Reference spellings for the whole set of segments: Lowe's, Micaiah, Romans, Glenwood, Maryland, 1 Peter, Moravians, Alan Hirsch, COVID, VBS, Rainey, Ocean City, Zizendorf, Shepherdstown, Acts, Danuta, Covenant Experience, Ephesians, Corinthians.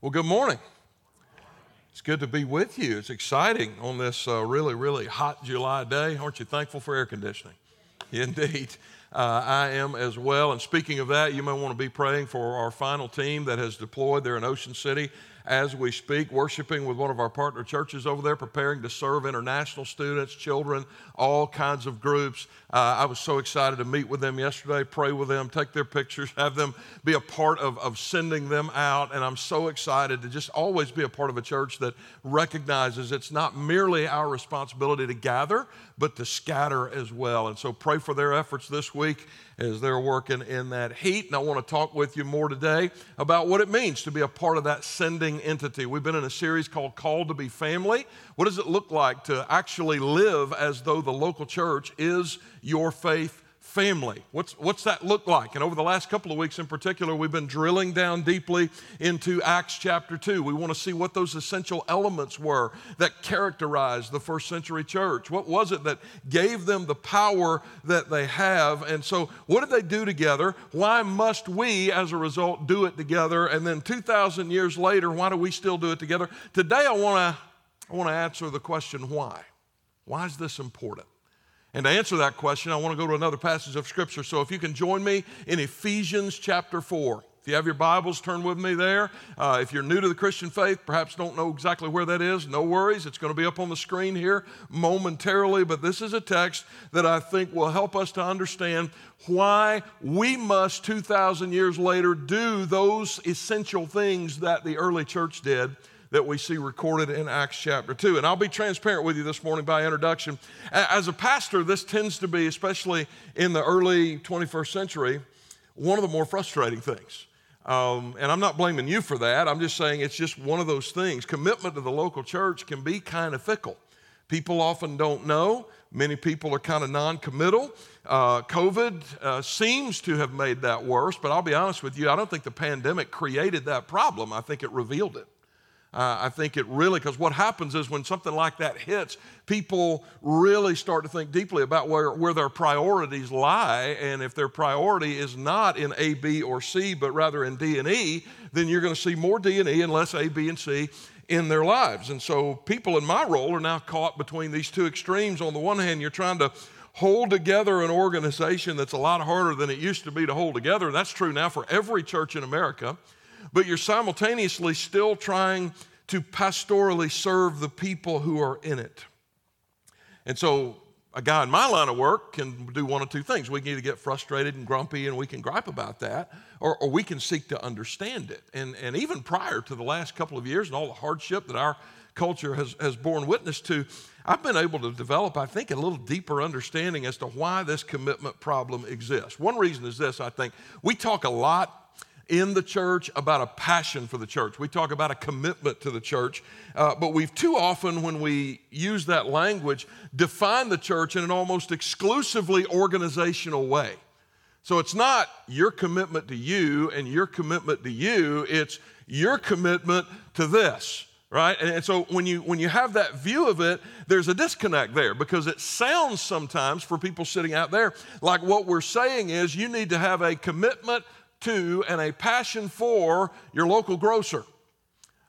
Well, good morning. It's good to be with you. It's exciting on this really, really hot July day. Aren't you thankful for air conditioning? Indeed. I am as well. And speaking of that, you may want to be praying for our final team that has deployed there in Ocean City as we speak, worshiping with one of our partner churches over there, preparing to serve international students, children, all kinds of groups. I was so excited to meet with them yesterday, pray with them, take their pictures, have them be a part of sending them out. And I'm so excited to just always be a part of a church that recognizes it's not merely our responsibility to gather, but to scatter as well. And so pray for their efforts this week as they're working in that heat. And I want to talk with you more today about what it means to be a part of that sending entity. We've been in a series called Called to be Family. What does it look like to actually live as though the local church is your faith family? What's that look like? And over the last couple of weeks in particular, we've been drilling down deeply into Acts chapter 2. We want to see what those essential elements were that characterized the first century church. What was it that gave them the power that they have? And so what did they do together? Why must we, as a result, do it together? And then 2,000 years later, why do we still do it together? Today, I want to answer the question, why? Why is this important? And to answer that question, I want to go to another passage of Scripture. So if you can join me in Ephesians chapter 4. If you have your Bibles, turn with me there. If you're new to the Christian faith, perhaps don't know exactly where that is, no worries. It's going to be up on the screen here momentarily. But this is a text that I think will help us to understand why we must, 2,000 years later, do those essential things that the early church did that we see recorded in Acts chapter 2. And I'll be transparent with you this morning by introduction. As a pastor, this tends to be, especially in the early 21st century, one of the more frustrating things. And I'm not blaming you for that. I'm just saying it's just one of those things. Commitment to the local church can be kind of fickle. People often don't know. Many people are kind of non-committal. COVID seems to have made that worse, but I'll be honest with you, I don't think the pandemic created that problem. I think it revealed it. I think it really, because what happens is when something like that hits, people really start to think deeply about where their priorities lie. And if their priority is not in A, B, or C, but rather in D and E, then you're going to see more D and E and less A, B, and C in their lives. And so people in my role are now caught between these two extremes. On the one hand, you're trying to hold together an organization that's a lot harder than it used to be to hold together. And that's true now for every church in America. But you're simultaneously still trying to pastorally serve the people who are in it. And so a guy in my line of work can do one of two things. We can either get frustrated and grumpy and we can gripe about that, or we can seek to understand it. And even prior to the last couple of years and all the hardship that our culture has borne witness to, I've been able to develop, I think, a little deeper understanding as to why this commitment problem exists. One reason is this, I think. We talk a lot in the church about a passion for the church. We talk about a commitment to the church, but we've too often, when we use that language, defined the church in an almost exclusively organizational way. So it's not your commitment to you and your commitment to you, it's your commitment to this, right? And so when you have that view of it, there's a disconnect there because it sounds sometimes for people sitting out there like what we're saying is you need to have a commitment to and a passion for your local grocer,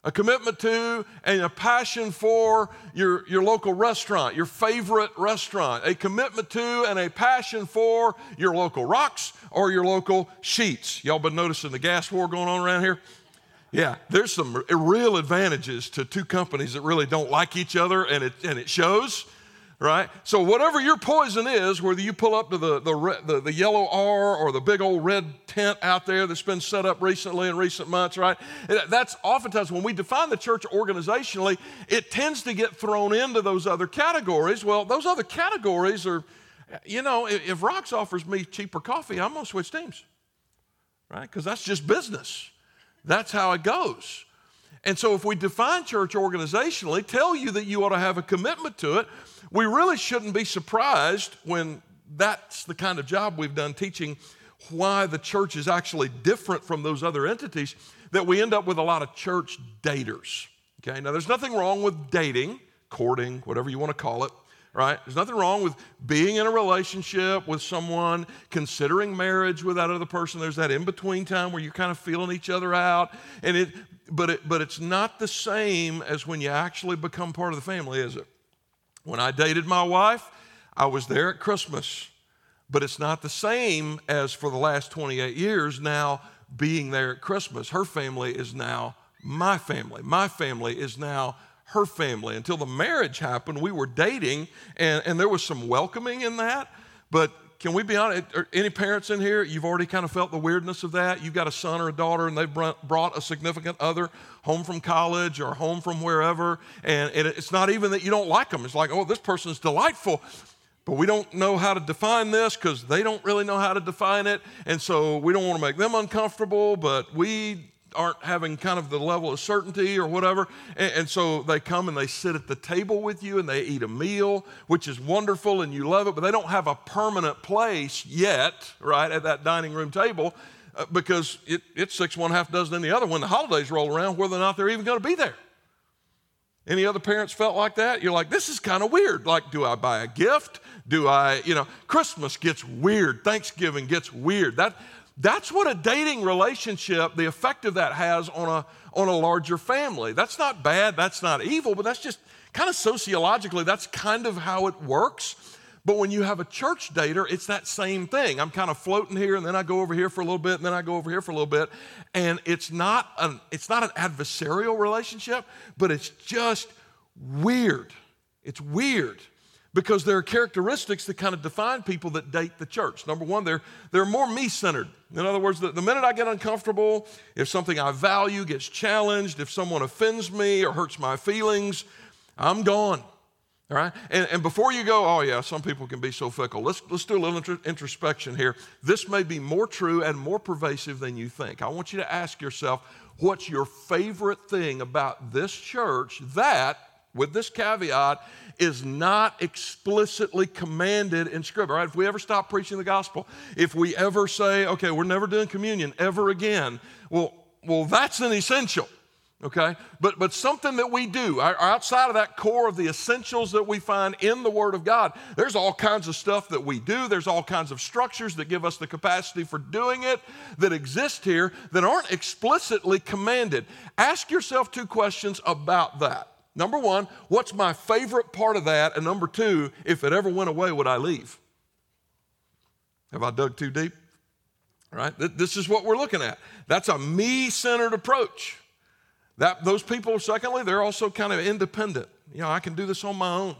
a commitment to and a passion for your local restaurant, your favorite restaurant, a commitment to and a passion for your local rocks or your local sheets. Y'all been noticing the gas war going on around here? Yeah, there's some real advantages to two companies that really don't like each other, and it shows. Right? So whatever your poison is, whether you pull up to the yellow R or the big old red tent out there that's been set up recently in recent months, right? That's oftentimes when we define the church organizationally, it tends to get thrown into those other categories. Well, those other categories are, you know, if Rox offers me cheaper coffee, I'm going to switch teams, right? Because that's just business. That's how it goes. And so if we define church organizationally, tell you that you ought to have a commitment to it, we really shouldn't be surprised when that's the kind of job we've done teaching why the church is actually different from those other entities, that we end up with a lot of church daters. Okay, now there's nothing wrong with dating, courting, whatever you want to call it, right? There's nothing wrong with being in a relationship with someone, considering marriage with that other person. There's that in-between time where you're kind of feeling each other out, and it's not the same as when you actually become part of the family, is it? When I dated my wife, I was there at Christmas, but it's not the same as for the last 28 years now being there at Christmas. Her family is now my family. My family is now her family. Until the marriage happened, we were dating, and there was some welcoming in that, but can we be honest? Are any parents in here, you've already kind of felt the weirdness of that? You've got a son or a daughter, and they've brought a significant other home from college or home from wherever, and it's not even that you don't like them. It's like, oh, this person's delightful, but we don't know how to define this because they don't really know how to define it, and so we don't want to make them uncomfortable, but we aren't having kind of the level of certainty or whatever, and so they come and they sit at the table with you and they eat a meal, which is wonderful and you love it, but they don't have a permanent place yet, right, at that dining room table because it's six, one half dozen in the other when the holidays roll around, whether or not they're even going to be there. Any other parents felt like that? You're like, this is kind of weird. Like, do I buy a gift? Christmas gets weird. Thanksgiving gets weird. That's what a dating relationship, the effect of that has on a larger family. That's not bad, that's not evil, but that's just kind of sociologically, that's kind of how it works. But when you have a church dater, it's that same thing. I'm kind of floating here, and then I go over here for a little bit, and then I go over here for a little bit. And it's not an adversarial relationship, but it's just weird. It's weird. Because there are characteristics that kind of define people that date the church. Number one, they're more me-centered. In other words, the minute I get uncomfortable, if something I value gets challenged, if someone offends me or hurts my feelings, I'm gone, all right? And before you go, oh yeah, some people can be so fickle. Let's do a little introspection here. This may be more true and more pervasive than you think. I want you to ask yourself, what's your favorite thing about this church that, with this caveat, is not explicitly commanded in Scripture, right? If we ever stop preaching the gospel, if we ever say, okay, we're never doing communion ever again, well, that's an essential, okay? But something that we do, outside of that core of the essentials that we find in the Word of God, there's all kinds of stuff that we do. There's all kinds of structures that give us the capacity for doing it that exist here that aren't explicitly commanded. Ask yourself two questions about that. Number one, what's my favorite part of that? And number two, if it ever went away, would I leave? Have I dug too deep? All right, this is what we're looking at. That's a me-centered approach. Those people, secondly, they're also kind of independent. You know, I can do this on my own.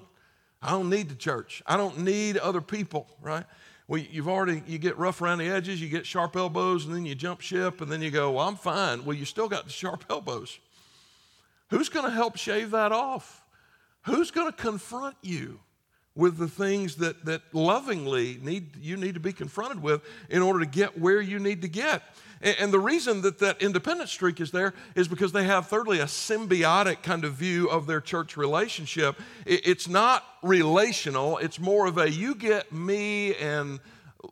I don't need the church. I don't need other people, right? Well, you get rough around the edges, you get sharp elbows, and then you jump ship, and then you go, well, I'm fine. Well, you still got the sharp elbows. Who's going to help shave that off? Who's going to confront you with the things that lovingly you need to be confronted with in order to get where you need to get? And the reason that independent streak is there is because they have, thirdly, a symbiotic kind of view of their church relationship. It's not relational. It's more of a you get me and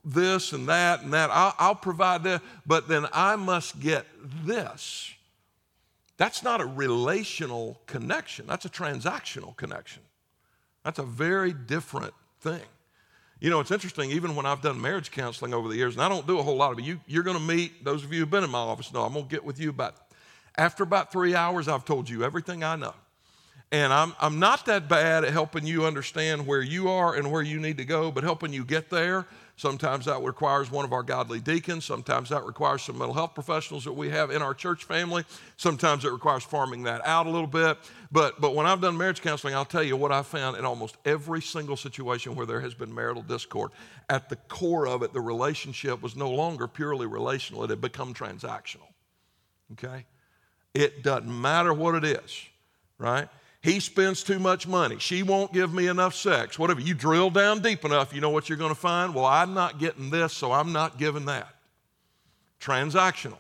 this and that. I'll provide this, but then I must get this. That's not a relational connection. That's a transactional connection. That's a very different thing. You know, it's interesting, even when I've done marriage counseling over the years, and I don't do a whole lot of it, you're going to meet, those of you who've been in my office know, I'm going to get with you after about 3 hours, I've told you everything I know. And I'm not that bad at helping you understand where you are and where you need to go, but helping you get there, sometimes that requires one of our godly deacons. Sometimes that requires some mental health professionals that we have in our church family. Sometimes it requires farming that out a little bit. But when I've done marriage counseling, I'll tell you what I found in almost every single situation where there has been marital discord. At the core of it, the relationship was no longer purely relational. It had become transactional, okay? It doesn't matter what it is, right? He spends too much money. She won't give me enough sex. Whatever. You drill down deep enough, you know what you're going to find? Well, I'm not getting this, so I'm not giving that. Transactional.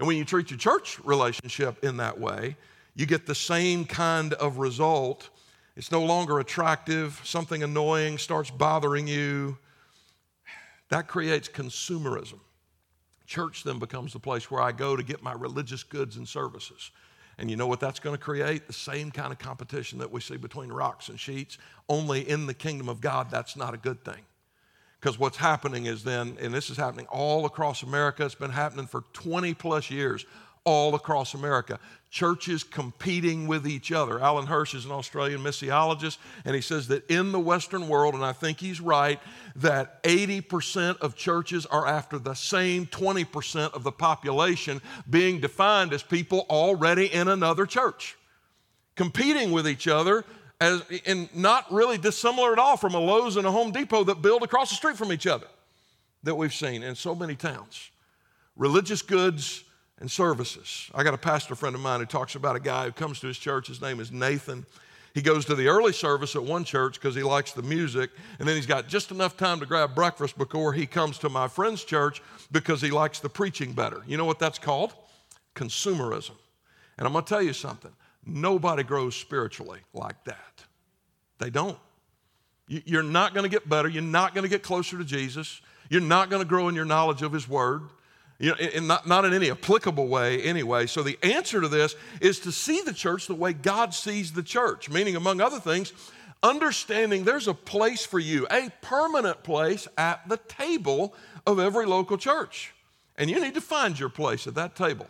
And when you treat your church relationship in that way, you get the same kind of result. It's no longer attractive. Something annoying starts bothering you. That creates consumerism. Church then becomes the place where I go to get my religious goods and services. And you know what that's going to create? The same kind of competition that we see between rocks and sheets. Only in the kingdom of God, that's not a good thing. Because what's happening is then, and this is happening all across America, it's been happening for 20 plus years all across America, churches competing with each other. Alan Hirsch is an Australian missiologist, and he says that in the Western world, and I think he's right, that 80% of churches are after the same 20% of the population, being defined as people already in another church, competing with each other, and not really dissimilar at all from a Lowe's and a Home Depot that build across the street from each other that we've seen in so many towns. Religious goods and services. I got a pastor friend of mine who talks about a guy who comes to his church. His name is Nathan. He goes to the early service at one church because he likes the music, and then he's got just enough time to grab breakfast before he comes to my friend's church because he likes the preaching better. You know what that's called? Consumerism. And I'm going to tell you something. Nobody grows spiritually like that. They don't. You're not going to get better. You're not going to get closer to Jesus. You're not going to grow in your knowledge of his word. You know, and not in any applicable way anyway. So the answer to this is to see the church the way God sees the church, meaning, among other things, understanding there's a place for you, a permanent place at the table of every local church. And you need to find your place at that table.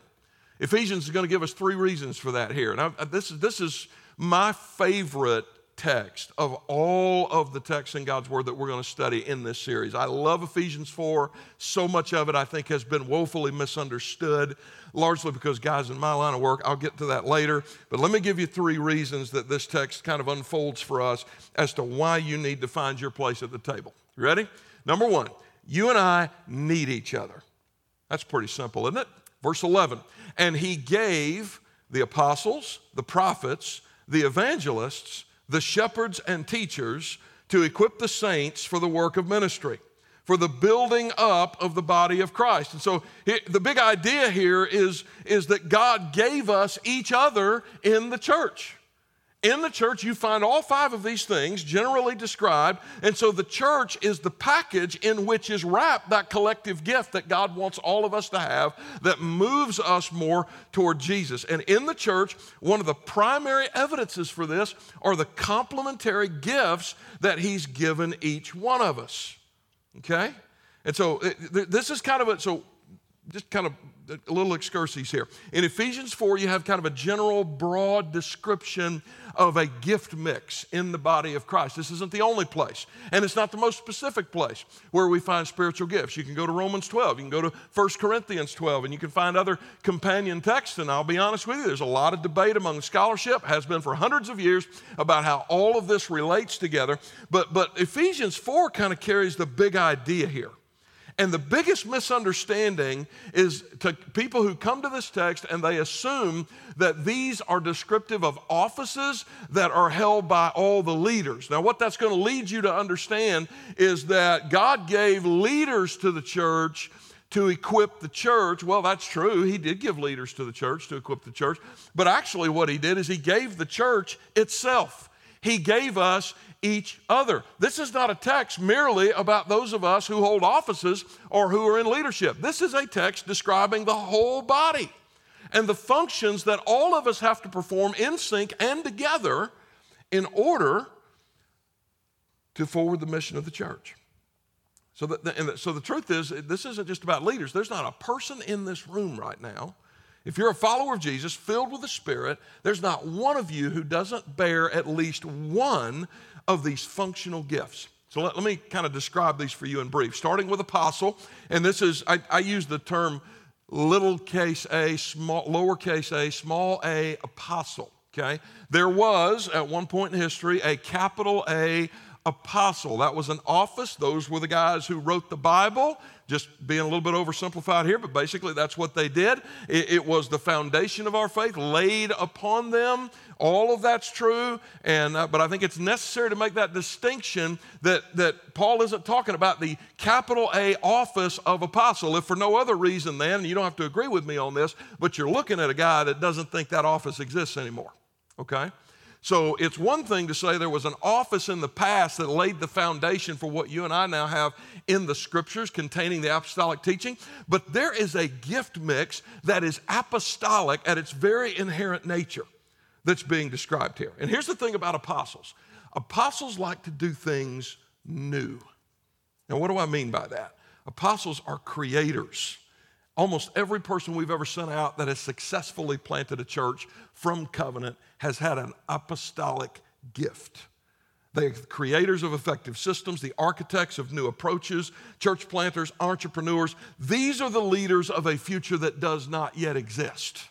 Ephesians is going to give us three reasons for that here. And this is my favorite text of all of the texts in God's Word that we're going to study in this series. I love Ephesians 4. So much of it, I think, has been woefully misunderstood, largely because, guys, in my line of work, I'll get to that later. But let me give you three reasons that this text kind of unfolds for us as to why you need to find your place at the table. You ready? Number one, you and I need each other. That's pretty simple, isn't it? Verse 11, and he gave the apostles, the prophets, the evangelists, the shepherds and teachers to equip the saints for the work of ministry, for the building up of the body of Christ. And so the big idea here is that God gave us each other in the church. In the church, you find all five of these things generally described, and so the church is the package in which is wrapped that collective gift that God wants all of us to have that moves us more toward Jesus. And in the church, one of the primary evidences for this are the complementary gifts that he's given each one of us, okay? And so this is kind of a little excursus here. In Ephesians 4, you have kind of a general, broad description of a gift mix in the body of Christ. This isn't the only place, and it's not the most specific place where we find spiritual gifts. You can go to Romans 12, you can go to 1 Corinthians 12, and you can find other companion texts, and I'll be honest with you, there's a lot of debate among scholarship, has been for hundreds of years, about how all of this relates together, but Ephesians 4 kind of carries the big idea here. And the biggest misunderstanding is to people who come to this text and they assume that these are descriptive of offices that are held by all the leaders. Now, what that's going to lead you to understand is that God gave leaders to the church to equip the church. Well, that's true. He did give leaders to the church to equip the church. But actually what he did is he gave the church itself. He gave us each other. This is not a text merely about those of us who hold offices or who are in leadership. This is a text describing the whole body and the functions that all of us have to perform in sync and together in order to forward the mission of the church. So the truth is, this isn't just about leaders. There's not a person in this room right now. If you're a follower of Jesus, filled with the Spirit, there's not one of you who doesn't bear at least one of these functional gifts. So let me kind of describe these for you in brief, starting with apostle. And this is, I use the term little case a, lowercase a, small a, apostle, okay? There was, at one point in history, a capital A apostle. That was an office. Those were the guys who wrote the Bible. Just being a little bit oversimplified here, but basically that's what they did. It was the foundation of our faith laid upon them. All of that's true, but I think it's necessary to make that distinction that Paul isn't talking about the capital A office of apostle, if for no other reason than, and you don't have to agree with me on this, but you're looking at a guy that doesn't think that office exists anymore, okay? So it's one thing to say there was an office in the past that laid the foundation for what you and I now have in the scriptures containing the apostolic teaching, but there is a gift mix that is apostolic at its very inherent nature that's being described here. And here's the thing about apostles. Apostles like to do things new. Now, what do I mean by that? Apostles are creators. Almost every person we've ever sent out that has successfully planted a church from Covenant has had an apostolic gift. They're the creators of effective systems, the architects of new approaches, church planters, entrepreneurs. These are the leaders of a future that does not yet exist,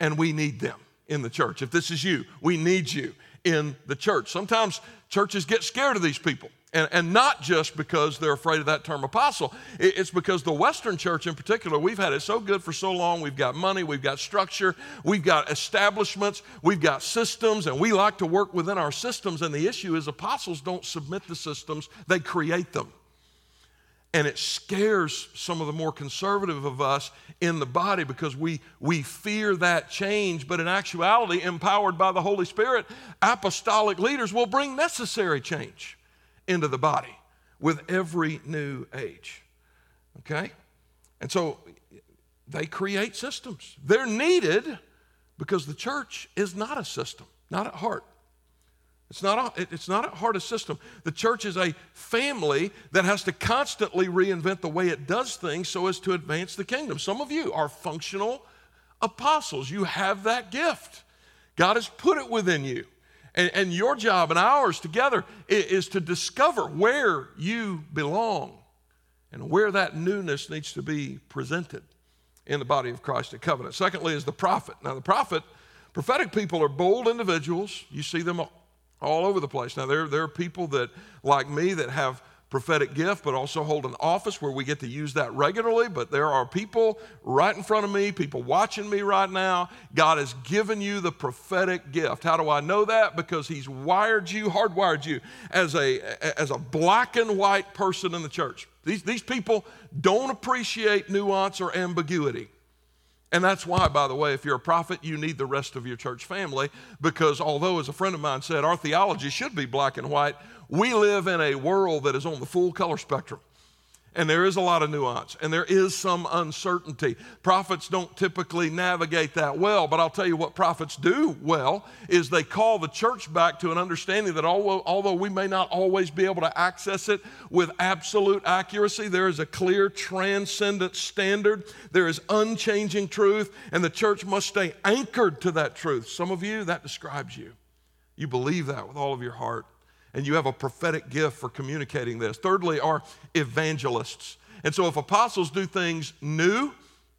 and we need them in the church. If this is you, we need you in the church. Sometimes churches get scared of these people. And not just because they're afraid of that term apostle. It's because the Western church in particular, we've had it so good for so long. We've got money, we've got structure, we've got establishments, we've got systems, and we like to work within our systems. And the issue is apostles don't submit the systems, they create them. And it scares some of the more conservative of us in the body because we fear that change. But in actuality, empowered by the Holy Spirit, apostolic leaders will bring necessary change into the body with every new age, okay? And so they create systems. They're needed because the church is not a system, not at heart. It's not at heart a system. The church is a family that has to constantly reinvent the way it does things so as to advance the kingdom. Some of you are functional apostles. You have that gift. God has put it within you. And your job and ours together is to discover where you belong and where that newness needs to be presented in the body of Christ at Covenant. Secondly is the prophet. Now, prophetic people are bold individuals. You see them all over the place. Now, there are people that, like me, that have prophetic gift, but also hold an office where we get to use that regularly. But there are people right in front of me, people watching me right now. God has given you the prophetic gift. How do I know that? Because he's wired you, hardwired you as a black and white person in the church. These people don't appreciate nuance or ambiguity. And that's why, by the way, if you're a prophet, you need the rest of your church family, because although, as a friend of mine said, our theology should be black and white, we live in a world that is on the full color spectrum. And there is a lot of nuance, and there is some uncertainty. Prophets don't typically navigate that well, but I'll tell you what prophets do well is they call the church back to an understanding that although we may not always be able to access it with absolute accuracy, there is a clear transcendent standard. There is unchanging truth, and the church must stay anchored to that truth. Some of you, that describes you. You believe that with all of your heart. And you have a prophetic gift for communicating this. Thirdly are evangelists. And so if apostles do things new,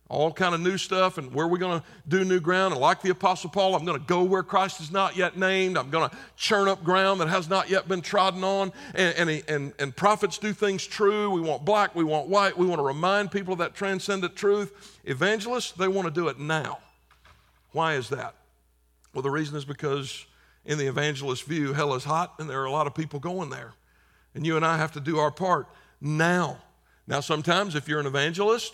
all kind of new stuff, and where we're going to do new ground, and like the Apostle Paul, I'm going to go where Christ is not yet named. I'm going to churn up ground that has not yet been trodden on. And prophets do things true. We want black, we want white. We want to remind people of that transcendent truth. Evangelists, they want to do it now. Why is that? Well, the reason is because in the evangelist view, hell is hot, and there are a lot of people going there. And you and I have to do our part now. Now, sometimes if you're an evangelist,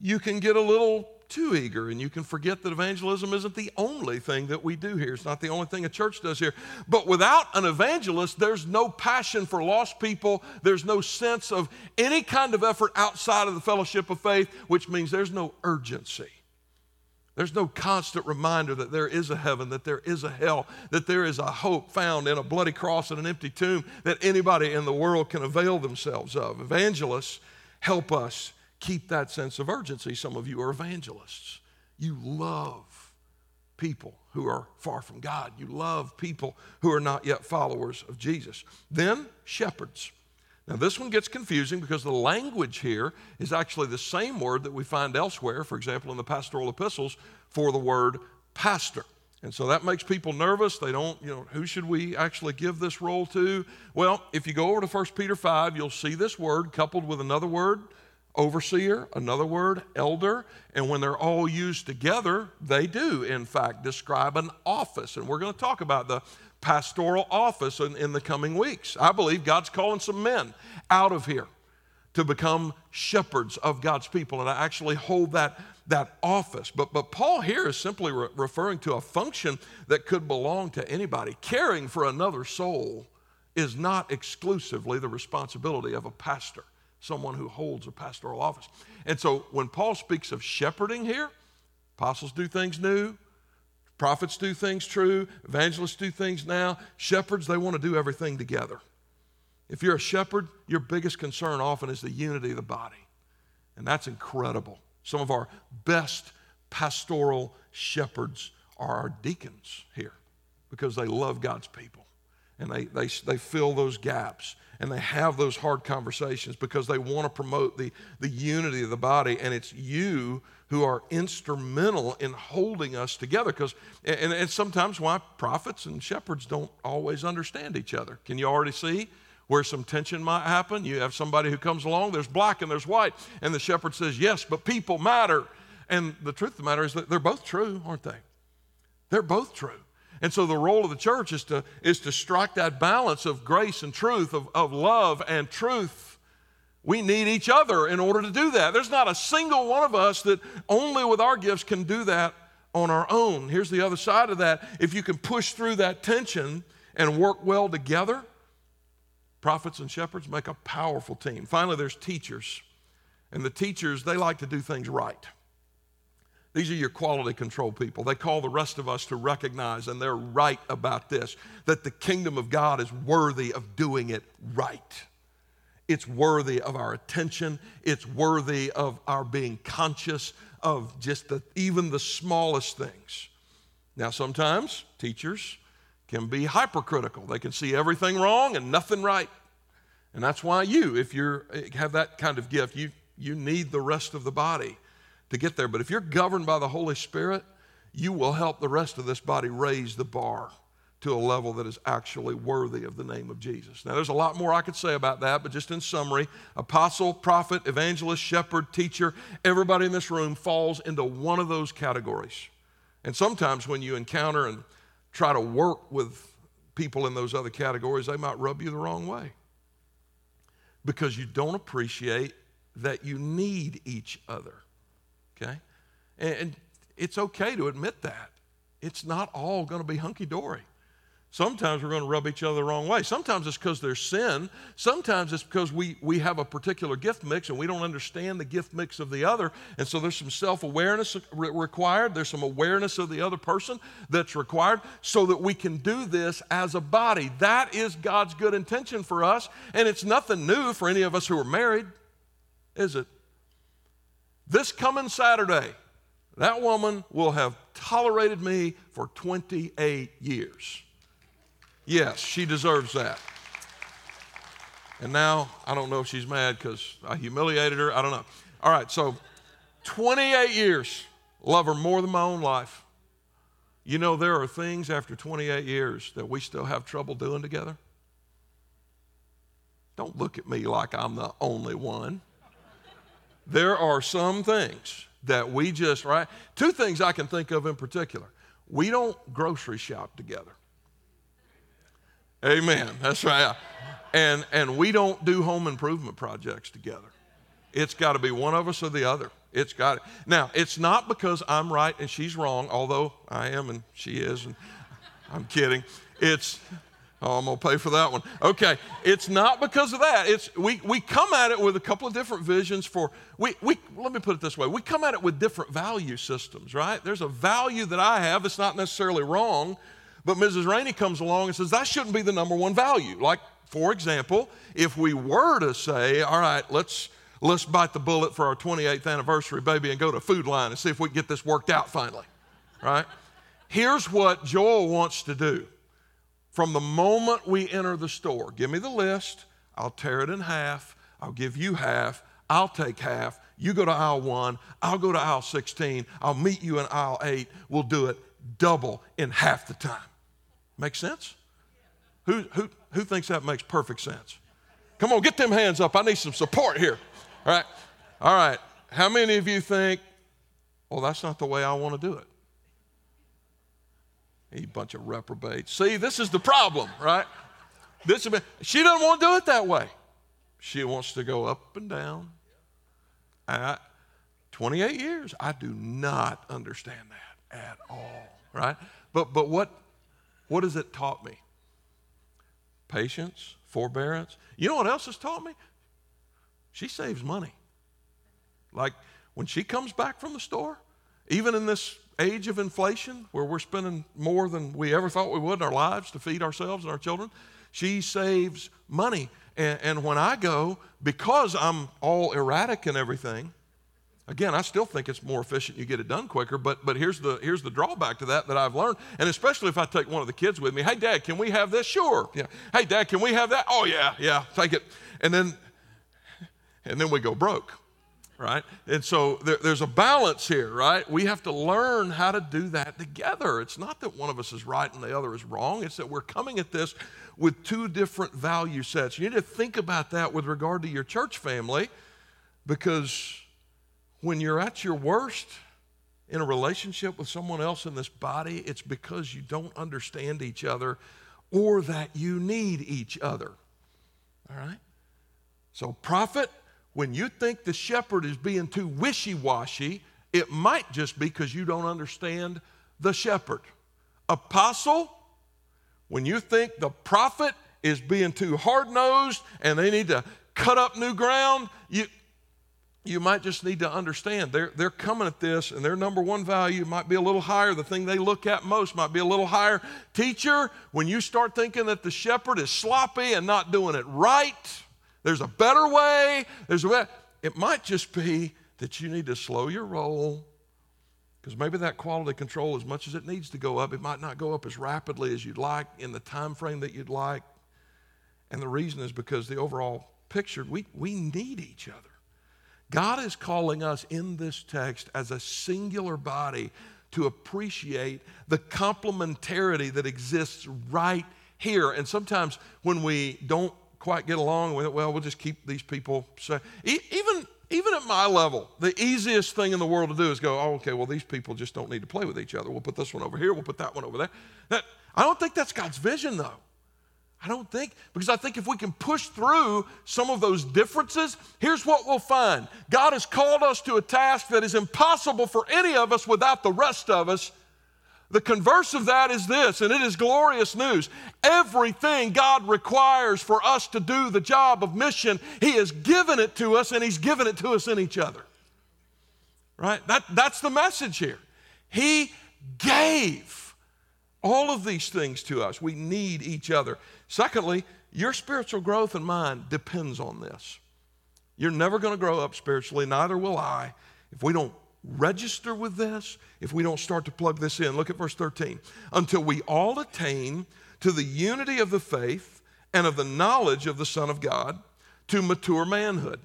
you can get a little too eager, and you can forget that evangelism isn't the only thing that we do here. It's not the only thing a church does here. But without an evangelist, there's no passion for lost people. There's no sense of any kind of effort outside of the fellowship of faith, which means there's no urgency. There's no constant reminder that there is a heaven, that there is a hell, that there is a hope found in a bloody cross and an empty tomb that anybody in the world can avail themselves of. Evangelists help us keep that sense of urgency. Some of you are evangelists. You love people who are far from God. You love people who are not yet followers of Jesus. Then shepherds. Now, this one gets confusing because the language here is actually the same word that we find elsewhere, for example, in the pastoral epistles, for the word pastor. And so that makes people nervous. They don't, who should we actually give this role to? Well, if you go over to 1 Peter 5, you'll see this word coupled with another word, overseer, another word, elder, and when they're all used together, they do, in fact, describe an office. And we're going to talk about the pastoral office in the coming weeks. I believe God's calling some men out of here to become shepherds of God's people, and I actually hold that office. But Paul here is simply referring to a function that could belong to anybody. Caring for another soul is not exclusively the responsibility of a pastor, someone who holds a pastoral office. And so when Paul speaks of shepherding here, apostles do things new, prophets do things true, evangelists do things now. Shepherds, they want to do everything together. If you're a shepherd, your biggest concern often is the unity of the body. And that's incredible. Some of our best pastoral shepherds are our deacons here because they love God's people. And they fill those gaps. And they have those hard conversations because they want to promote the unity of the body. And it's you who are instrumental in holding us together. And it's sometimes why prophets and shepherds don't always understand each other. Can you already see where some tension might happen? You have somebody who comes along, there's black and there's white. And the shepherd says, yes, but people matter. And the truth of the matter is that they're both true, aren't they? They're both true. And so the role of the church is to strike that balance of grace and truth, of love and truth. We need each other in order to do that. There's not a single one of us that only with our gifts can do that on our own. Here's the other side of that. If you can push through that tension and work well together, prophets and shepherds make a powerful team. Finally, there's teachers. And the teachers, they like to do things right. These are your quality control people. They call the rest of us to recognize, and they're right about this, that the kingdom of God is worthy of doing it right. It's worthy of our attention. It's worthy of our being conscious of just even the smallest things. Now, sometimes teachers can be hypercritical. They can see everything wrong and nothing right. And that's why if you have that kind of gift, you need the rest of the body to get there. But if you're governed by the Holy Spirit, you will help the rest of this body raise the bar to a level that is actually worthy of the name of Jesus. Now, there's a lot more I could say about that, but just in summary, apostle, prophet, evangelist, shepherd, teacher, everybody in this room falls into one of those categories. And sometimes when you encounter and try to work with people in those other categories, they might rub you the wrong way because you don't appreciate that you need each other. Okay? And it's okay to admit that. It's not all going to be hunky-dory. Sometimes we're going to rub each other the wrong way. Sometimes it's because there's sin. Sometimes it's because we have a particular gift mix and we don't understand the gift mix of the other. And so there's some self-awareness required. There's some awareness of the other person that's required so that we can do this as a body. That is God's good intention for us. And it's nothing new for any of us who are married, is it? This coming Saturday, that woman will have tolerated me for 28 years. Yes, she deserves that. And now, I don't know if she's mad because I humiliated her. I don't know. All right, so 28 years. Love her more than my own life. You know, there are things after 28 years that we still have trouble doing together. Don't look at me like I'm the only one. There are some things that we just, right? Two things I can think of in particular. We don't grocery shop together. Amen. That's right. And we don't do home improvement projects together. It's got to be one of us or the other. It's got it. Now, it's not because I'm right and she's wrong, although I am and she is, and I'm kidding. Oh, I'm going to pay for that one. Okay, it's not because of that. It's we come at it with a couple of different visions for, let me put it this way. We come at it with different value systems, right? There's a value that I have that's not necessarily wrong, but Mrs. Rainey comes along and says, that shouldn't be the number one value. Like, for example, if we were to say, all right, let's bite the bullet for our 28th anniversary, baby, and go to Food Line and see if we can get this worked out finally, right? Here's what Joel wants to do. From the moment we enter the store, give me the list, I'll tear it in half, I'll give you half, I'll take half, you go to aisle 1, I'll go to aisle 16, I'll meet you in aisle 8, we'll do it double in half the time. Make sense? Who thinks that makes perfect sense? Come on, get them hands up. I need some support here. All right. All right. How many of you think, oh, that's not the way I want to do it? You bunch of reprobates. See, this is the problem, right? She doesn't want to do it that way. She wants to go up and down. 28 years, I do not understand that at all, right? But what has it taught me? Patience, forbearance. You know what else has taught me? She saves money. Like when she comes back from the store, even in this age of inflation where we're spending more than we ever thought we would in our lives to feed ourselves and our children, she saves money. And when I go, because I'm all erratic and everything, again, I still think it's more efficient, you get it done quicker, but here's the drawback to that I've learned, and especially if I take one of the kids with me. Hey, Dad, can we have this? Sure. Yeah. Hey, Dad, can we have that? Oh, yeah, take it. And then we go broke, right? And so there's a balance here, right? We have to learn how to do that together. It's not that one of us is right and the other is wrong. It's that we're coming at this with two different value sets. You need to think about that with regard to your church family, because when you're at your worst in a relationship with someone else in this body, it's because you don't understand each other or that you need each other, all right? So prophet, when you think the shepherd is being too wishy-washy, it might just be because you don't understand the shepherd. Apostle, when you think the prophet is being too hard-nosed and they need to cut up new ground, you might just need to understand they're coming at this, and their number one value might be a little higher. The thing they look at most might be a little higher. Teacher, when you start thinking that the shepherd is sloppy and not doing it right, there's a better way. It might just be that you need to slow your roll, because maybe that quality control, as much as it needs to go up, it might not go up as rapidly as you'd like in the time frame that you'd like. And the reason is because the overall picture, we need each other. God is calling us in this text as a singular body to appreciate the complementarity that exists right here. And sometimes when we don't quite get along with it, well, we'll just keep these people safe. Even at my level, the easiest thing in the world to do is go, oh, okay, well, these people just don't need to play with each other. We'll put this one over here. We'll put that one over there. I don't think that's God's vision, though. Because I think if we can push through some of those differences, here's what we'll find. God has called us to a task that is impossible for any of us without the rest of us. The converse of that is this, and it is glorious news. Everything God requires for us to do the job of mission, He has given it to us, and He's given it to us in each other. Right? That's the message here. He gave all of these things to us. We need each other. Secondly, your spiritual growth and mine depends on this. You're never going to grow up spiritually, neither will I, if we don't register with this, if we don't start to plug this in. Look at verse 13. Until we all attain to the unity of the faith and of the knowledge of the Son of God, to mature manhood,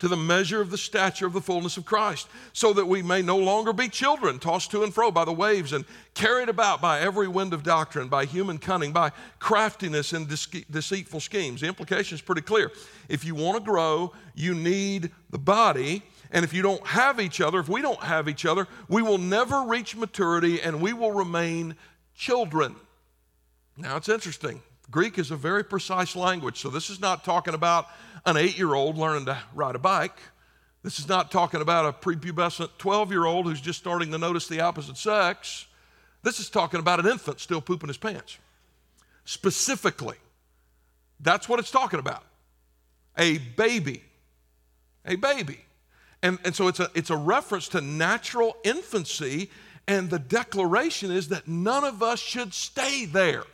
to the measure of the stature of the fullness of Christ, so that we may no longer be children, tossed to and fro by the waves and carried about by every wind of doctrine, by human cunning, by craftiness and deceitful schemes. The implication is pretty clear. If you want to grow, you need the body. And if you don't have each other, if we don't have each other, we will never reach maturity and we will remain children. Now, it's interesting. Greek is a very precise language, so this is not talking about an 8-year-old learning to ride a bike. This is not talking about a prepubescent 12-year-old who's just starting to notice the opposite sex. This is talking about an infant still pooping his pants. Specifically, that's what it's talking about. A baby. And so it's a reference to natural infancy, and the declaration is that none of us should stay there.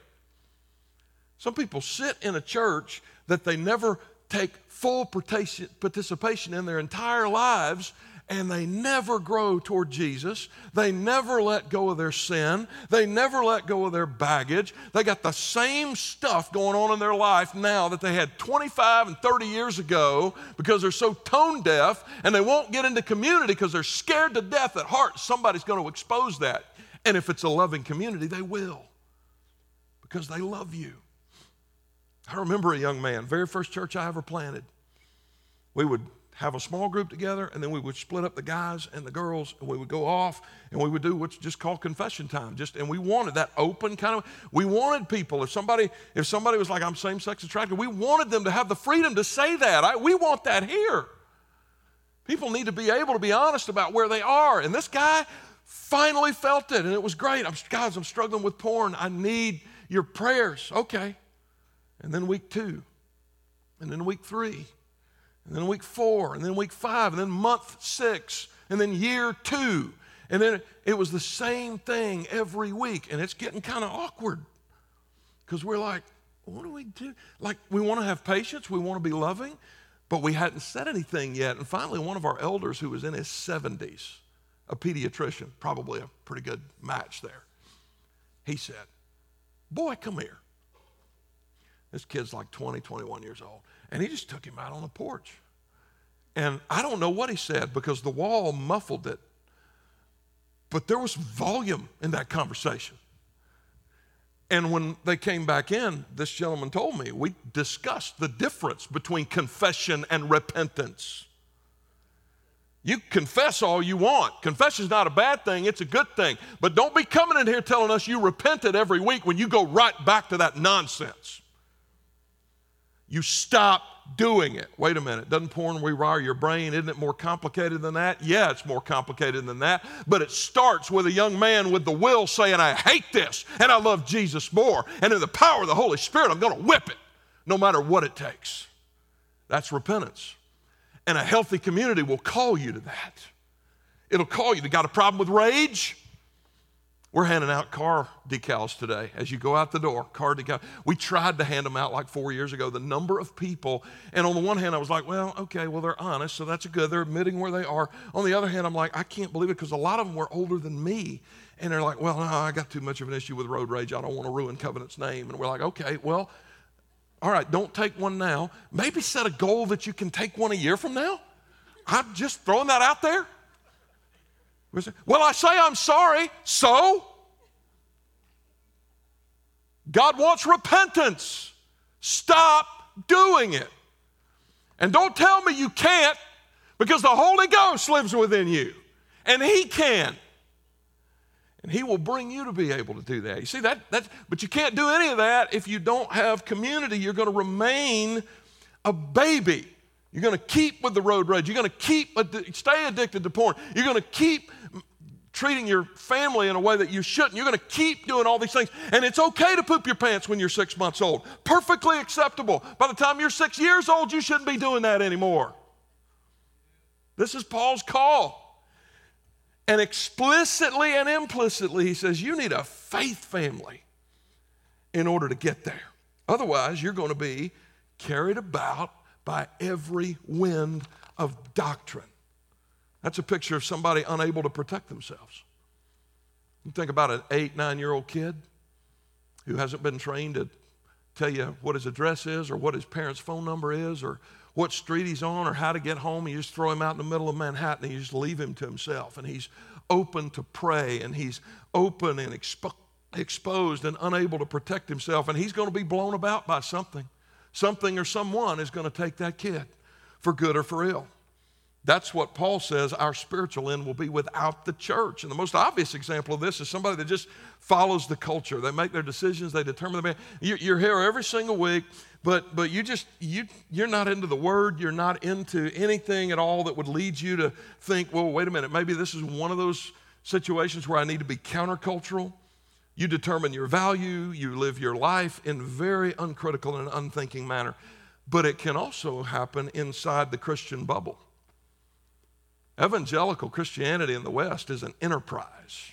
Some people sit in a church that they never take full participation in their entire lives, and they never grow toward Jesus. They never let go of their sin. They never let go of their baggage. They got the same stuff going on in their life now that they had 25 and 30 years ago because they're so tone deaf, and they won't get into community because they're scared to death at heart somebody's going to expose that. And if it's a loving community, they will, because they love you. I remember a young man, very first church I ever planted. We would have a small group together, and then we would split up the guys and the girls, and we would go off, and we would do what's just called confession time. And we wanted that open kind of, we wanted people, if somebody was like, I'm same-sex attracted, we wanted them to have the freedom to say that. We want that here. People need to be able to be honest about where they are, and this guy finally felt it, and it was great. Guys, I'm struggling with porn. I need your prayers. Okay. And then week 2, and then week 3, and then week 4, and then week 5, and then month 6, and then year 2. And then it was the same thing every week, and it's getting kind of awkward because we're like, what do we do? Like, we want to have patience, we want to be loving, but we hadn't said anything yet. And finally, one of our elders who was in his 70s, a pediatrician, probably a pretty good match there, he said, boy, come here. This kid's like 20, 21 years old. And he just took him out on the porch. And I don't know what he said because the wall muffled it. But there was volume in that conversation. And when they came back in, this gentleman told me, we discussed the difference between confession and repentance. You confess all you want. Confession's not a bad thing, it's a good thing. But don't be coming in here telling us you repented every week when you go right back to that nonsense. You stop doing it. Wait a minute. Doesn't porn rewire your brain? Isn't it more complicated than that? Yeah, it's more complicated than that. But it starts with a young man with the will saying, I hate this, and I love Jesus more. And in the power of the Holy Spirit, I'm going to whip it, no matter what it takes. That's repentance. And a healthy community will call you to that. It'll call you. You got a problem with rage? We're handing out car decals today as you go out the door, car decal. We tried to hand them out like 4 years ago, the number of people. And on the one hand, I was like, well, they're honest, so that's good. They're admitting where they are. On the other hand, I'm like, I can't believe it because a lot of them were older than me. And they're like, well, no, I got too much of an issue with road rage. I don't want to ruin Covenant's name. And we're like, okay, well, all right, don't take one now. Maybe set a goal that you can take one a year from now. I'm just throwing that out there. Well, I say I'm sorry, so? God wants repentance. Stop doing it. And don't tell me you can't, because the Holy Ghost lives within you, and He can. And He will bring you to be able to do that. You see, but you can't do any of that if you don't have community. You're going to remain a baby. You're going to keep with the road rage. You're going to stay addicted to porn. You're going to keep treating your family in a way that you shouldn't. You're going to keep doing all these things. And it's okay to poop your pants when you're 6 months old. Perfectly acceptable. By the time you're 6 years old, you shouldn't be doing that anymore. This is Paul's call. And explicitly and implicitly, he says, you need a faith family in order to get there. Otherwise, you're going to be carried about by every wind of doctrine. That's a picture of somebody unable to protect themselves. You think about an 8-9-year-old kid who hasn't been trained to tell you what his address is or what his parents' phone number is or what street he's on or how to get home. You just throw him out in the middle of Manhattan and you just leave him to himself. And he's open to prey and he's open and exposed and unable to protect himself. And he's going to be blown about by something. Something or someone is going to take that kid for good or for ill. That's what Paul says our spiritual end will be without the church. And the most obvious example of this is somebody that just follows the culture. They make their decisions. They determine the man. You're here every single week, but you're not into the Word. You're not into anything at all that would lead you to think, well, wait a minute, maybe this is one of those situations where I need to be countercultural. You determine your value, you live your life in very uncritical and unthinking manner. But it can also happen inside the Christian bubble. Evangelical Christianity in the West is an enterprise.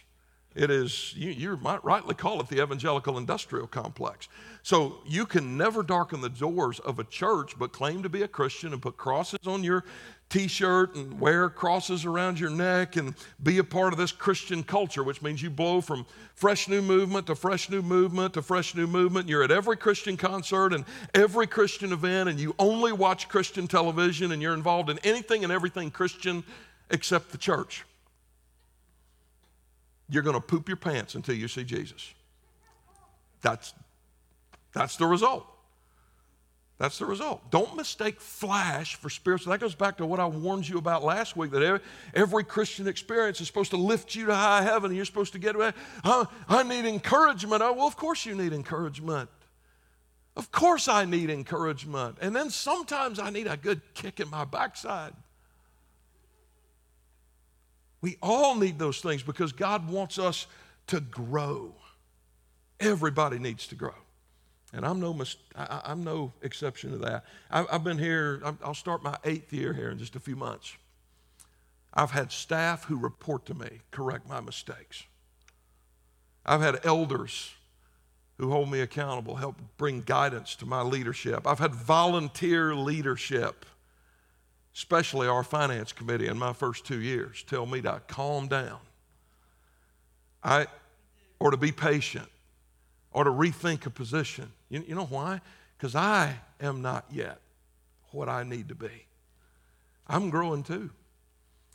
It is, you might rightly call it the evangelical industrial complex. So you can never darken the doors of a church but claim to be a Christian and put crosses on your T-shirt and wear crosses around your neck and be a part of this Christian culture, which means you blow from fresh new movement to fresh new movement to fresh new movement. You're at every Christian concert and every Christian event, and you only watch Christian television, and you're involved in anything and everything Christian except the church. you're going to poop your pants until you see Jesus. That's the result. That's the result. Don't mistake flash for spiritual. That goes back to what I warned you about last week, that every Christian experience is supposed to lift you to high heaven, and you're supposed to get, I need encouragement. Oh, well, of course you need encouragement. Of course I need encouragement. And then sometimes I need a good kick in my backside. We all need those things because God wants us to grow. Everybody needs to grow. And I'm no exception to that. I've been here, I'll start my 8th year here in just a few months. I've had staff who report to me, correct my mistakes. I've had elders who hold me accountable, help bring guidance to my leadership. I've had volunteer leadership, especially our finance committee in my first 2 years, tell me to calm down or to be patient or to rethink a position. You know why? Because I am not yet what I need to be. I'm growing too.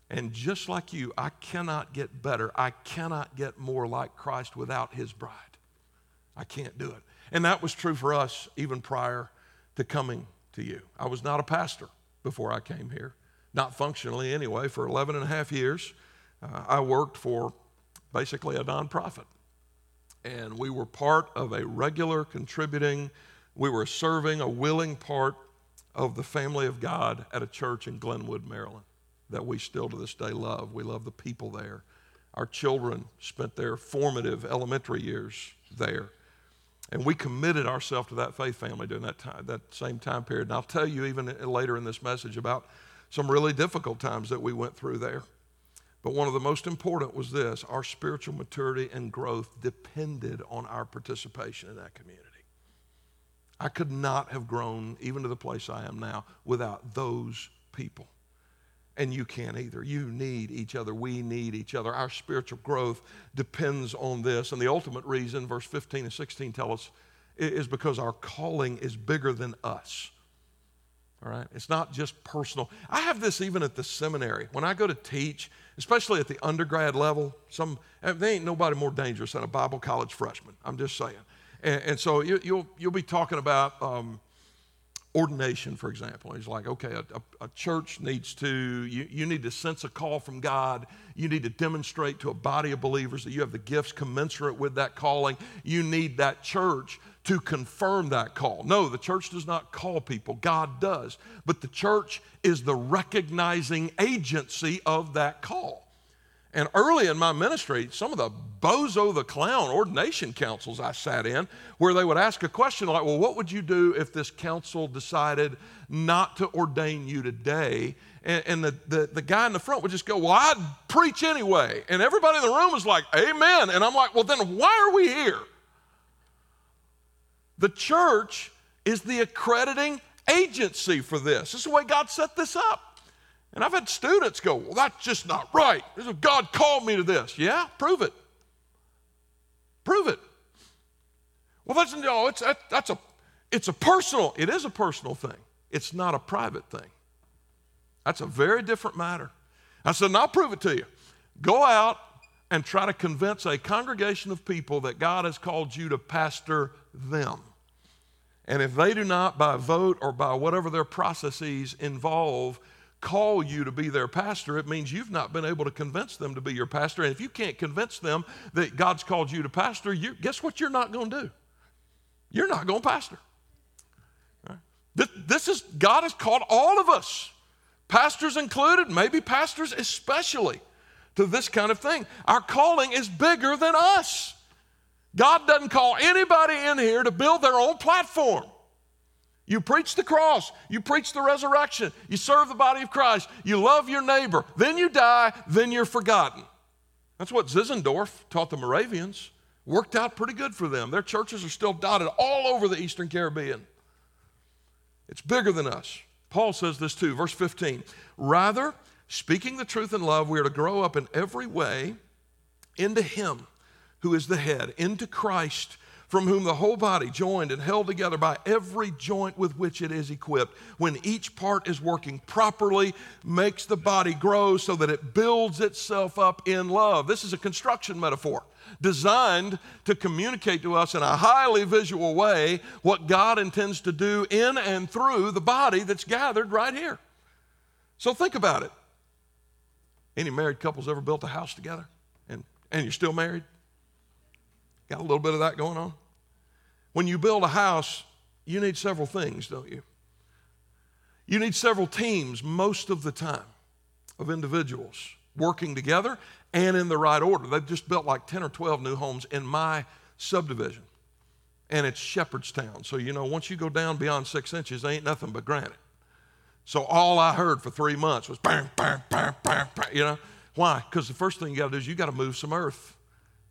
And just like you, I cannot get better. I cannot get more like Christ without his bride. I can't do it. And that was true for us even prior to coming to you. I was not a pastor before I came here, not functionally anyway. For 11 and a half years, I worked for basically a nonprofit. And we were part of a regular contributing, we were serving a willing part of the family of God at a church in Glenwood, Maryland, that we still to this day love. We love the people there. Our children spent their formative elementary years there. And we committed ourselves to that faith family during that same time period. And I'll tell you even later in this message about some really difficult times that we went through there. But one of the most important was this: our spiritual maturity and growth depended on our participation in that community. I could not have grown even to the place I am now without those people. And you can't either. You need each other. We need each other. Our spiritual growth depends on this. And the ultimate reason, verse 15 and 16 tell us, is because our calling is bigger than us. All right? It's not just personal. I have this even at the seminary. When I go to teach, especially at the undergrad level, there ain't nobody more dangerous than a Bible college freshman. I'm just saying. And so you'll be talking about ordination, for example. He's like, okay, a church needs to, you need to sense a call from God. You need to demonstrate to a body of believers that you have the gifts commensurate with that calling. You need that church to confirm that call. No, the church does not call people. God does. But the church is the recognizing agency of that call. And early in my ministry, some of the bozo the clown ordination councils I sat in, where they would ask a question like, well, what would you do if this council decided not to ordain you today? And the guy in the front would just go, well, I'd preach anyway. And everybody in the room was like, amen. And I'm like, well, then why are we here? The church is the accrediting agency for this. This is the way God set this up. And I've had students go, well, that's just not right. God called me to this. Yeah, prove it. Prove it. Well, it is a personal thing. It's not a private thing. That's a very different matter. I said, and I'll prove it to you. Go out and try to convince a congregation of people that God has called you to pastor them. And if they do not, by vote or by whatever their processes involve, call you to be their pastor, it means you've not been able to convince them to be your pastor. And if you can't convince them that God's called you to pastor, guess what you're not going to do? You're not going to pastor. Right? God has called all of us, pastors included, maybe pastors especially, to this kind of thing. Our calling is bigger than us. God doesn't call anybody in here to build their own platform. You preach the cross. You preach the resurrection. You serve the body of Christ. You love your neighbor. Then you die. Then you're forgotten. That's what Zizendorf taught the Moravians. Worked out pretty good for them. Their churches are still dotted all over the Eastern Caribbean. It's bigger than us. Paul says this too, verse 15. Rather, speaking the truth in love, we are to grow up in every way into him who is the head, into Christ, from whom the whole body, joined and held together by every joint with which it is equipped, when each part is working properly, makes the body grow so that it builds itself up in love. This is a construction metaphor designed to communicate to us in a highly visual way what God intends to do in and through the body that's gathered right here. So think about it. Any married couples ever built a house together? And you're still married? Got a little bit of that going on? When you build a house, you need several things, don't you? You need several teams most of the time of individuals working together and in the right order. They've just built like 10 or 12 new homes in my subdivision, and it's Shepherdstown. So, you know, once you go down beyond 6 inches, there ain't nothing but granite. So all I heard for 3 months was bang, bang, bang, bang, bang, you know? Why? Because the first thing you got to do is you got to move some earth,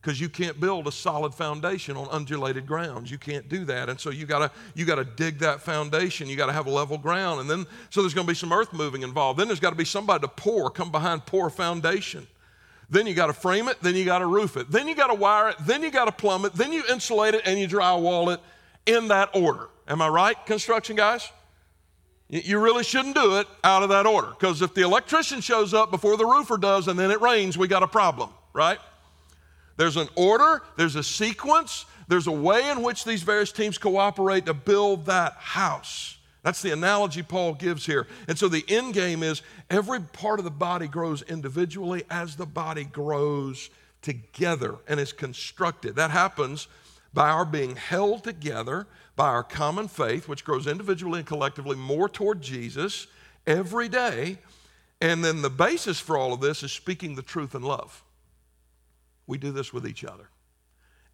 because you can't build a solid foundation on undulated grounds. You can't do that. And so you got to dig that foundation. You got to have a level ground. And then, so there's going to be some earth moving involved. Then there's got to be somebody to come behind, pour foundation. Then you got to frame it. Then you got to roof it. Then you got to wire it. Then you got to plumb it. Then you insulate it and you drywall it in that order. Am I right, construction guys? You really shouldn't do it out of that order, because if the electrician shows up before the roofer does and then it rains, we got a problem, right? There's an order, there's a sequence, there's a way in which these various teams cooperate to build that house. That's the analogy Paul gives here. And so the end game is every part of the body grows individually as the body grows together and is constructed. That happens by our being held together by our common faith, which grows individually and collectively more toward Jesus every day. And then the basis for all of this is speaking the truth in love. We do this with each other,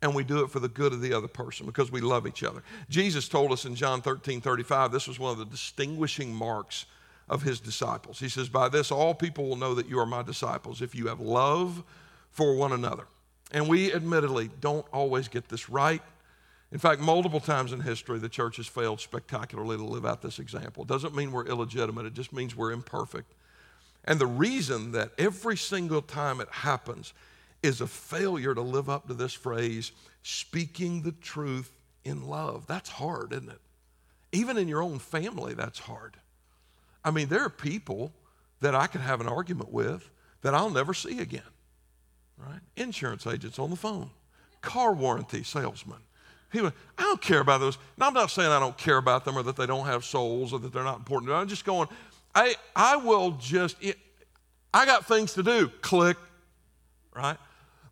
and we do it for the good of the other person because we love each other. Jesus told us in John 13:35, this was one of the distinguishing marks of his disciples. He says, by this, all people will know that you are my disciples if you have love for one another. And we admittedly don't always get this right. In fact, multiple times in history, the church has failed spectacularly to live out this example. It doesn't mean we're illegitimate. It just means we're imperfect. And the reason that every single time it happens is a failure to live up to this phrase, speaking the truth in love. That's hard, isn't it? Even in your own family, that's hard. I mean, there are people that I could have an argument with that I'll never see again, right? Insurance agents on the phone, car warranty salesmen. People, I don't care about those. Now, I'm not saying I don't care about them or that they don't have souls or that they're not important. I'm just going, I got things to do, click, right?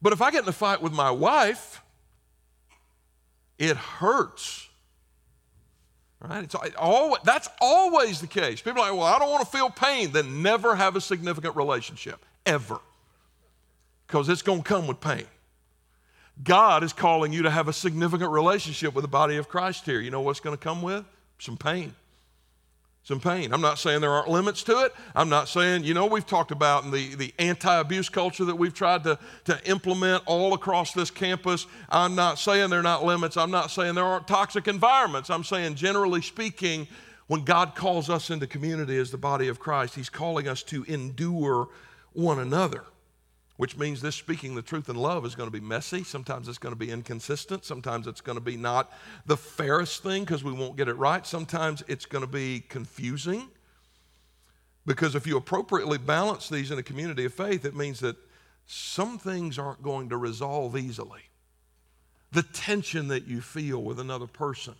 But if I get in a fight with my wife, it hurts, right? That's always the case. People are like, well, I don't want to feel pain. Then never have a significant relationship, ever, because it's going to come with pain. God is calling you to have a significant relationship with the body of Christ here. You know what's going to come with? Some pain. Some pain. I'm not saying there aren't limits to it. I'm not saying, you know, we've talked about in the anti-abuse culture that we've tried to implement all across this campus. I'm not saying there are not limits. I'm not saying there aren't toxic environments. I'm saying, generally speaking, when God calls us into community as the body of Christ, he's calling us to endure one another, which means this speaking the truth in love is going to be messy. Sometimes it's going to be inconsistent. Sometimes it's going to be not the fairest thing because we won't get it right. Sometimes it's going to be confusing, because if you appropriately balance these in a community of faith, it means that some things aren't going to resolve easily. The tension that you feel with another person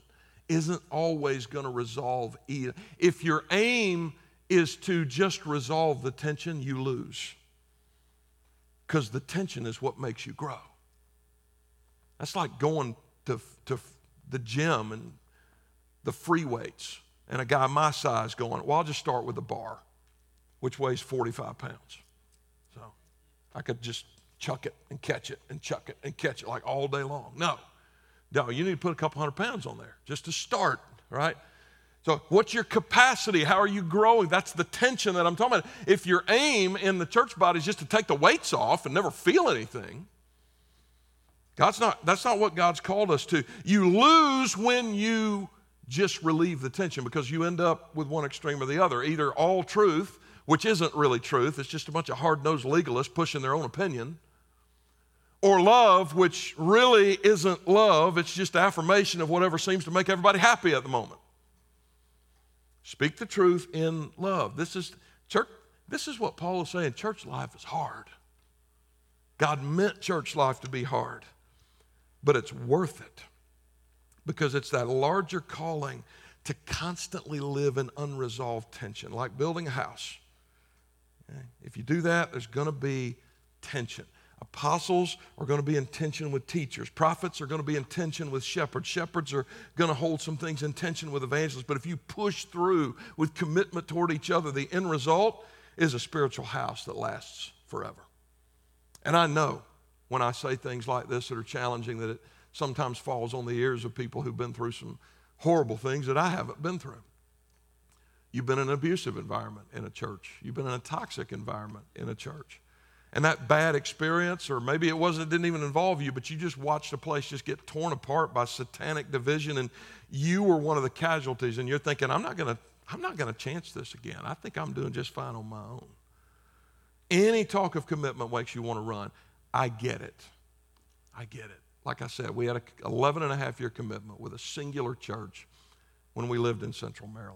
isn't always going to resolve either. If your aim is to just resolve the tension, you lose, because the tension is what makes you grow. That's like going to the gym and the free weights and a guy my size going, well, I'll just start with a bar, which weighs 45 pounds. So I could just chuck it and catch it and chuck it and catch it like all day long. No, you need to put a couple hundred pounds on there just to start, right? So what's your capacity? How are you growing? That's the tension that I'm talking about. If your aim in the church body is just to take the weights off and never feel anything, that's not what God's called us to. You lose when you just relieve the tension, because you end up with one extreme or the other, either all truth, which isn't really truth, it's just a bunch of hard-nosed legalists pushing their own opinion, or love, which really isn't love. It's just affirmation of whatever seems to make everybody happy at the moment. Speak the truth in love. This is church. This is what Paul is saying. Church life is hard. God meant church life to be hard, but it's worth it because it's that larger calling to constantly live in unresolved tension, like building a house. If you do that, there's going to be tension. Apostles are going to be in tension with teachers. Prophets are going to be in tension with shepherds. Shepherds are going to hold some things in tension with evangelists. But if you push through with commitment toward each other, the end result is a spiritual house that lasts forever. And I know when I say things like this that are challenging that it sometimes falls on the ears of people who've been through some horrible things that I haven't been through. You've been in an abusive environment in a church. You've been in a toxic environment in a church. And that bad experience, or maybe it didn't even involve you, but you just watched a place just get torn apart by satanic division, and you were one of the casualties, and you're thinking, I'm not going to chance this again. I think I'm doing just fine on my own. Any talk of commitment makes you want to run. I get it. Like I said, we had an 11.5-year commitment with a singular church when we lived in Central Maryland.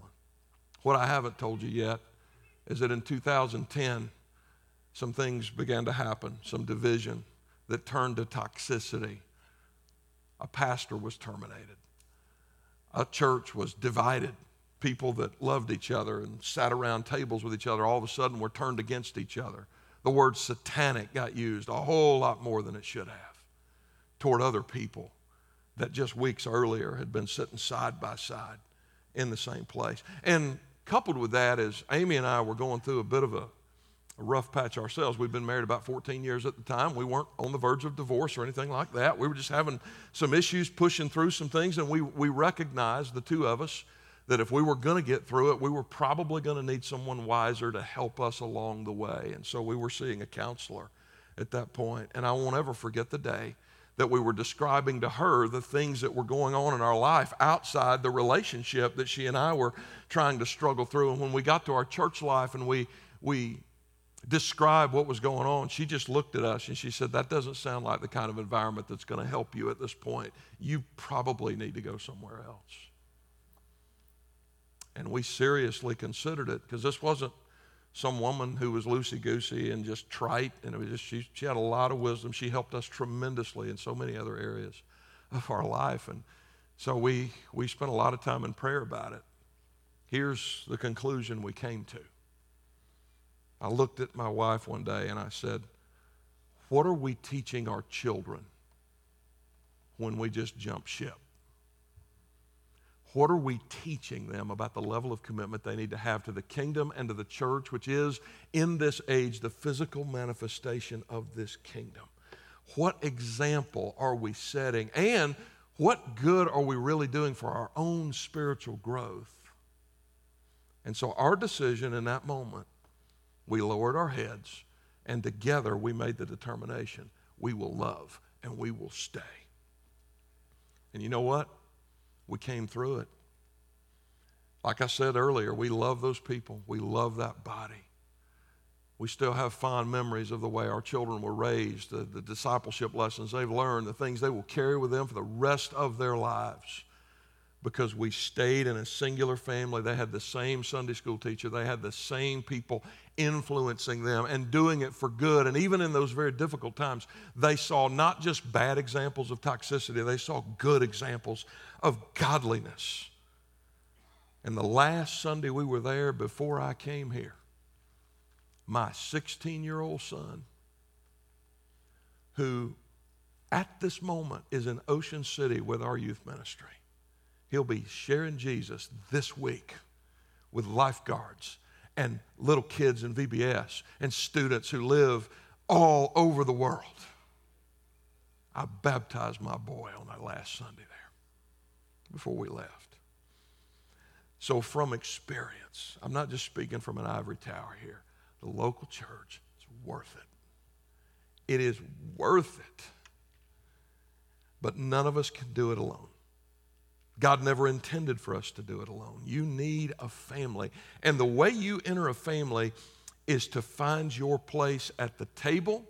What I haven't told you yet is that in 2010, some things began to happen, some division that turned to toxicity. A pastor was terminated. A church was divided. People that loved each other and sat around tables with each other all of a sudden were turned against each other. The word satanic got used a whole lot more than it should have toward other people that just weeks earlier had been sitting side by side in the same place. And coupled with that is Amy and I were going through a bit of a rough patch ourselves. We'd been married about 14 years at the time. We weren't on the verge of divorce or anything like that. We were just having some issues, pushing through some things, and we recognized, the two of us, that if we were going to get through it, we were probably going to need someone wiser to help us along the way. And so we were seeing a counselor at that point. And I won't ever forget the day that we were describing to her the things that were going on in our life outside the relationship that she and I were trying to struggle through. And when we got to our church life and we described what was going on, she just looked at us and she said, "That doesn't sound like the kind of environment that's going to help you at this point. You probably need to go somewhere else." And we seriously considered it, because this wasn't some woman who was loosey-goosey and just trite, and it was just, she had a lot of wisdom. She helped us tremendously in so many other areas of our life. And so we spent a lot of time in prayer about it. Here's the conclusion we came to. I looked at my wife one day and I said, "What are we teaching our children when we just jump ship? What are we teaching them about the level of commitment they need to have to the kingdom and to the church, which is, in this age, the physical manifestation of this kingdom? What example are we setting? And what good are we really doing for our own spiritual growth?" And so our decision in that moment, we lowered our heads, and together we made the determination, we will love and we will stay. And you know what? We came through it. Like I said earlier, we love those people. We love that body. We still have fond memories of the way our children were raised, the discipleship lessons they've learned, the things they will carry with them for the rest of their lives, because we stayed in a singular family. They had the same Sunday school teacher. They had the same people influencing them and doing it for good. And even in those very difficult times, they saw not just bad examples of toxicity, they saw good examples of godliness. And the last Sunday we were there before I came here, my 16-year-old son, who at this moment is in Ocean City with our youth ministry, he'll be sharing Jesus this week with lifeguards and little kids in VBS and students who live all over the world. I baptized my boy on that last Sunday there before we left. So from experience, I'm not just speaking from an ivory tower here. The local church is worth it. It is worth it. But none of us can do it alone. God never intended for us to do it alone. You need a family. And the way you enter a family is to find your place at the table.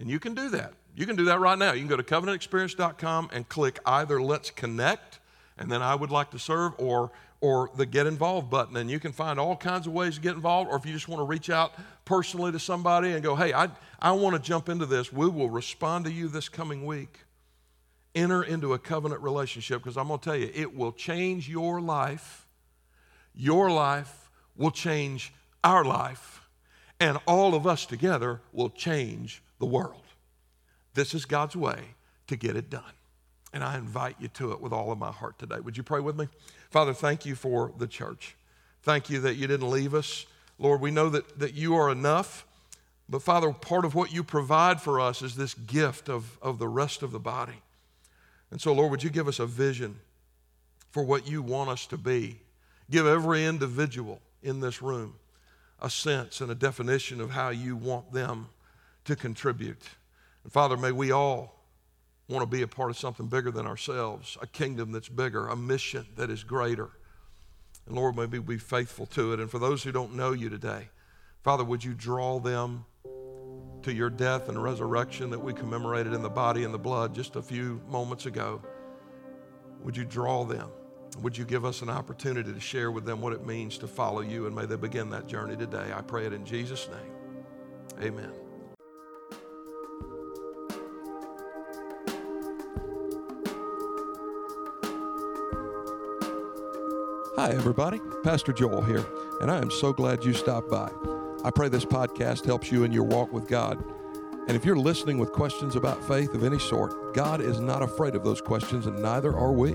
And you can do that. You can do that right now. You can go to covenantexperience.com and click either Let's Connect, and then I would like to serve, or the Get Involved button, and you can find all kinds of ways to get involved. Or if you just want to reach out personally to somebody and go, hey, I want to jump into this, we will respond to you this coming week. Enter into a covenant relationship, because I'm going to tell you, it will change your life. Your life will change our life, and all of us together will change the world. This is God's way to get it done. And I invite you to it with all of my heart today. Would you pray with me? Father, thank you for the church. Thank you that you didn't leave us. Lord, we know that you are enough. But Father, part of what you provide for us is this gift of the rest of the body. And so, Lord, would you give us a vision for what you want us to be? Give every individual in this room a sense and a definition of how you want them to contribute. And Father, may we all want to be a part of something bigger than ourselves, a kingdom that's bigger, a mission that is greater. And Lord, may we be faithful to it. And for those who don't know you today, Father, would you draw them to your death and resurrection that we commemorated in the body and the blood just a few moments ago? Would you draw them? Would you give us an opportunity to share with them what it means to follow you? And may they begin that journey today. I pray it in Jesus' name. Amen. Hi, everybody. Pastor Joel here, and I am so glad you stopped by. I pray this podcast helps you in your walk with God. And if you're listening with questions about faith of any sort, God is not afraid of those questions, and neither are we.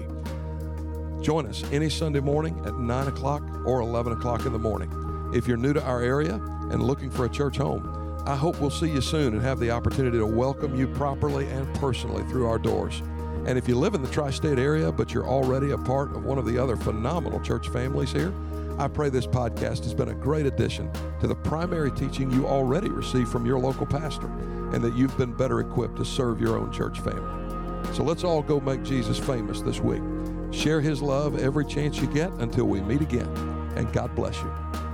Join us any Sunday morning at 9 o'clock or 11 o'clock in the morning. If you're new to our area and looking for a church home, I hope we'll see you soon and have the opportunity to welcome you properly and personally through our doors. And if you live in the tri-state area, but you're already a part of one of the other phenomenal church families here, I pray this podcast has been a great addition to the primary teaching you already receive from your local pastor, and that you've been better equipped to serve your own church family. So let's all go make Jesus famous this week. Share his love every chance you get until we meet again, and God bless you.